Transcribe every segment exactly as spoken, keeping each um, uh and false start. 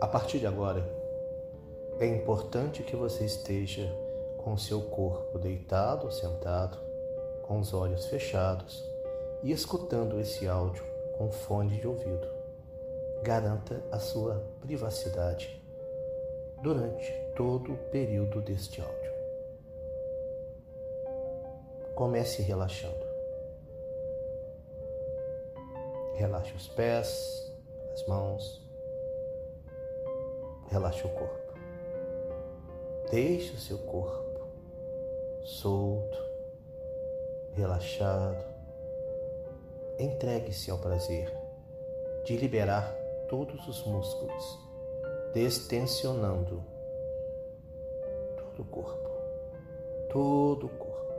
A partir de agora, é importante que você esteja com o seu corpo deitado ou sentado, com os olhos fechados e escutando esse áudio com fone de ouvido. Garanta a sua privacidade durante todo o período deste áudio. Comece relaxando. Relaxe os pés, as mãos. Relaxe o corpo. Deixe o seu corpo solto, relaxado. Entregue-se ao prazer de liberar todos os músculos, destensionando todo o corpo, todo o corpo,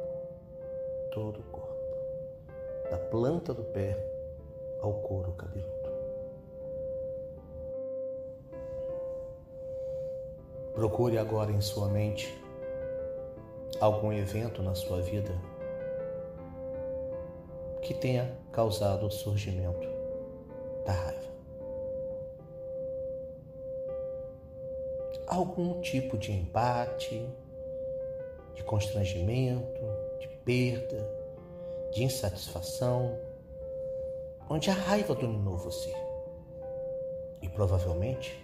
todo o corpo, da planta do pé ao couro cabeludo. Procure agora em sua mente algum evento na sua vida que tenha causado o surgimento da raiva. Algum tipo de embate, de constrangimento, de perda, de insatisfação, onde a raiva dominou você. E provavelmente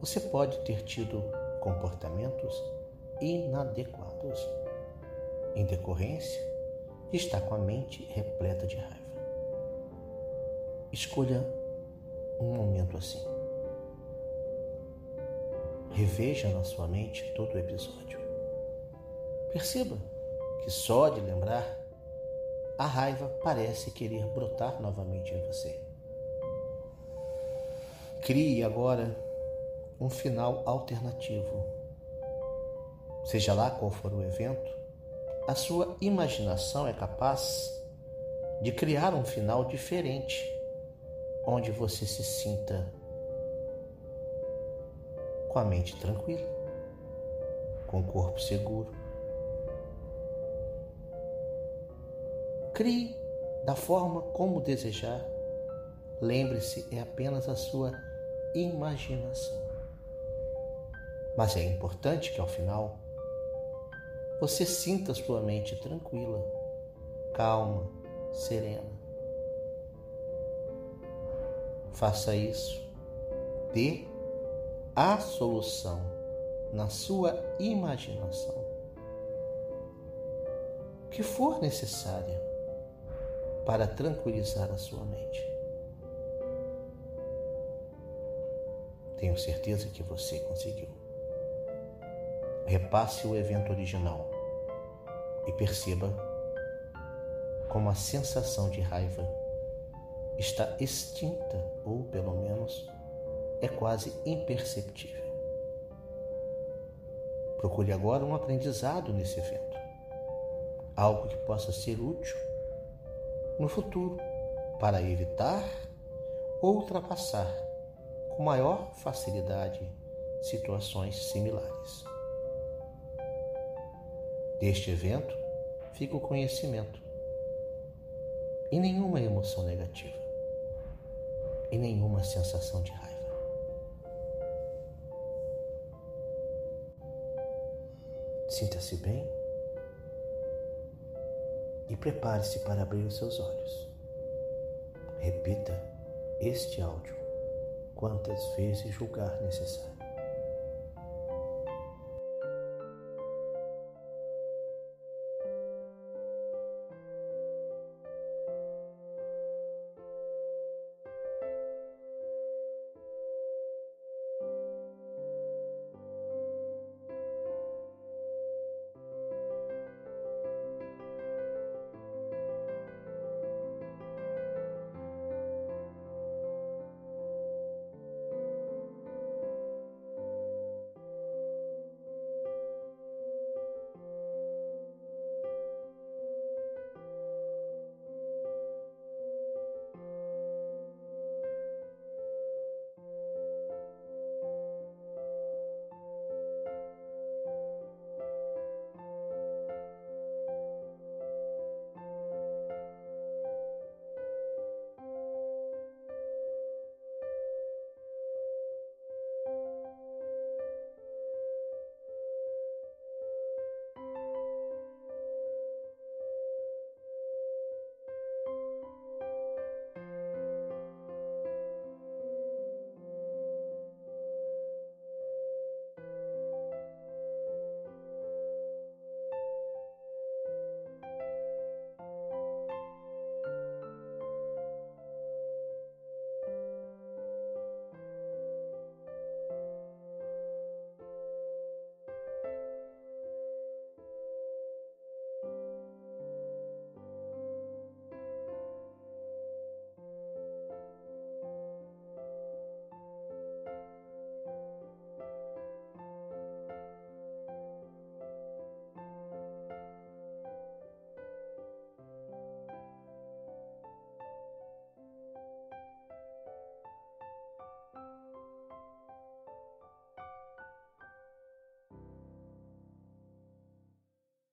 você pode ter tido comportamentos inadequados em decorrência de estar com a mente repleta de raiva. Escolha um momento assim. Reveja na sua mente todo o episódio. Perceba que só de lembrar, a raiva parece querer brotar novamente em você. Crie agora um final alternativo. Seja lá qual for o evento, a sua imaginação é capaz de criar um final diferente, onde você se sinta com a mente tranquila, com o corpo seguro. Crie da forma como desejar. Lembre-se, é apenas a sua imaginação. Mas é importante que ao final você sinta sua mente tranquila, calma, serena. Faça isso. Dê a solução na sua imaginação que for necessária para tranquilizar a sua mente. Tenho certeza que você conseguiu. Repasse o evento original e perceba como a sensação de raiva está extinta ou, pelo menos, é quase imperceptível. Procure agora um aprendizado nesse evento, algo que possa ser útil no futuro para evitar ou ultrapassar com maior facilidade situações similares. Deste evento fica o conhecimento e nenhuma emoção negativa e nenhuma sensação de raiva. Sinta-se bem e prepare-se para abrir os seus olhos. Repita este áudio quantas vezes julgar necessário.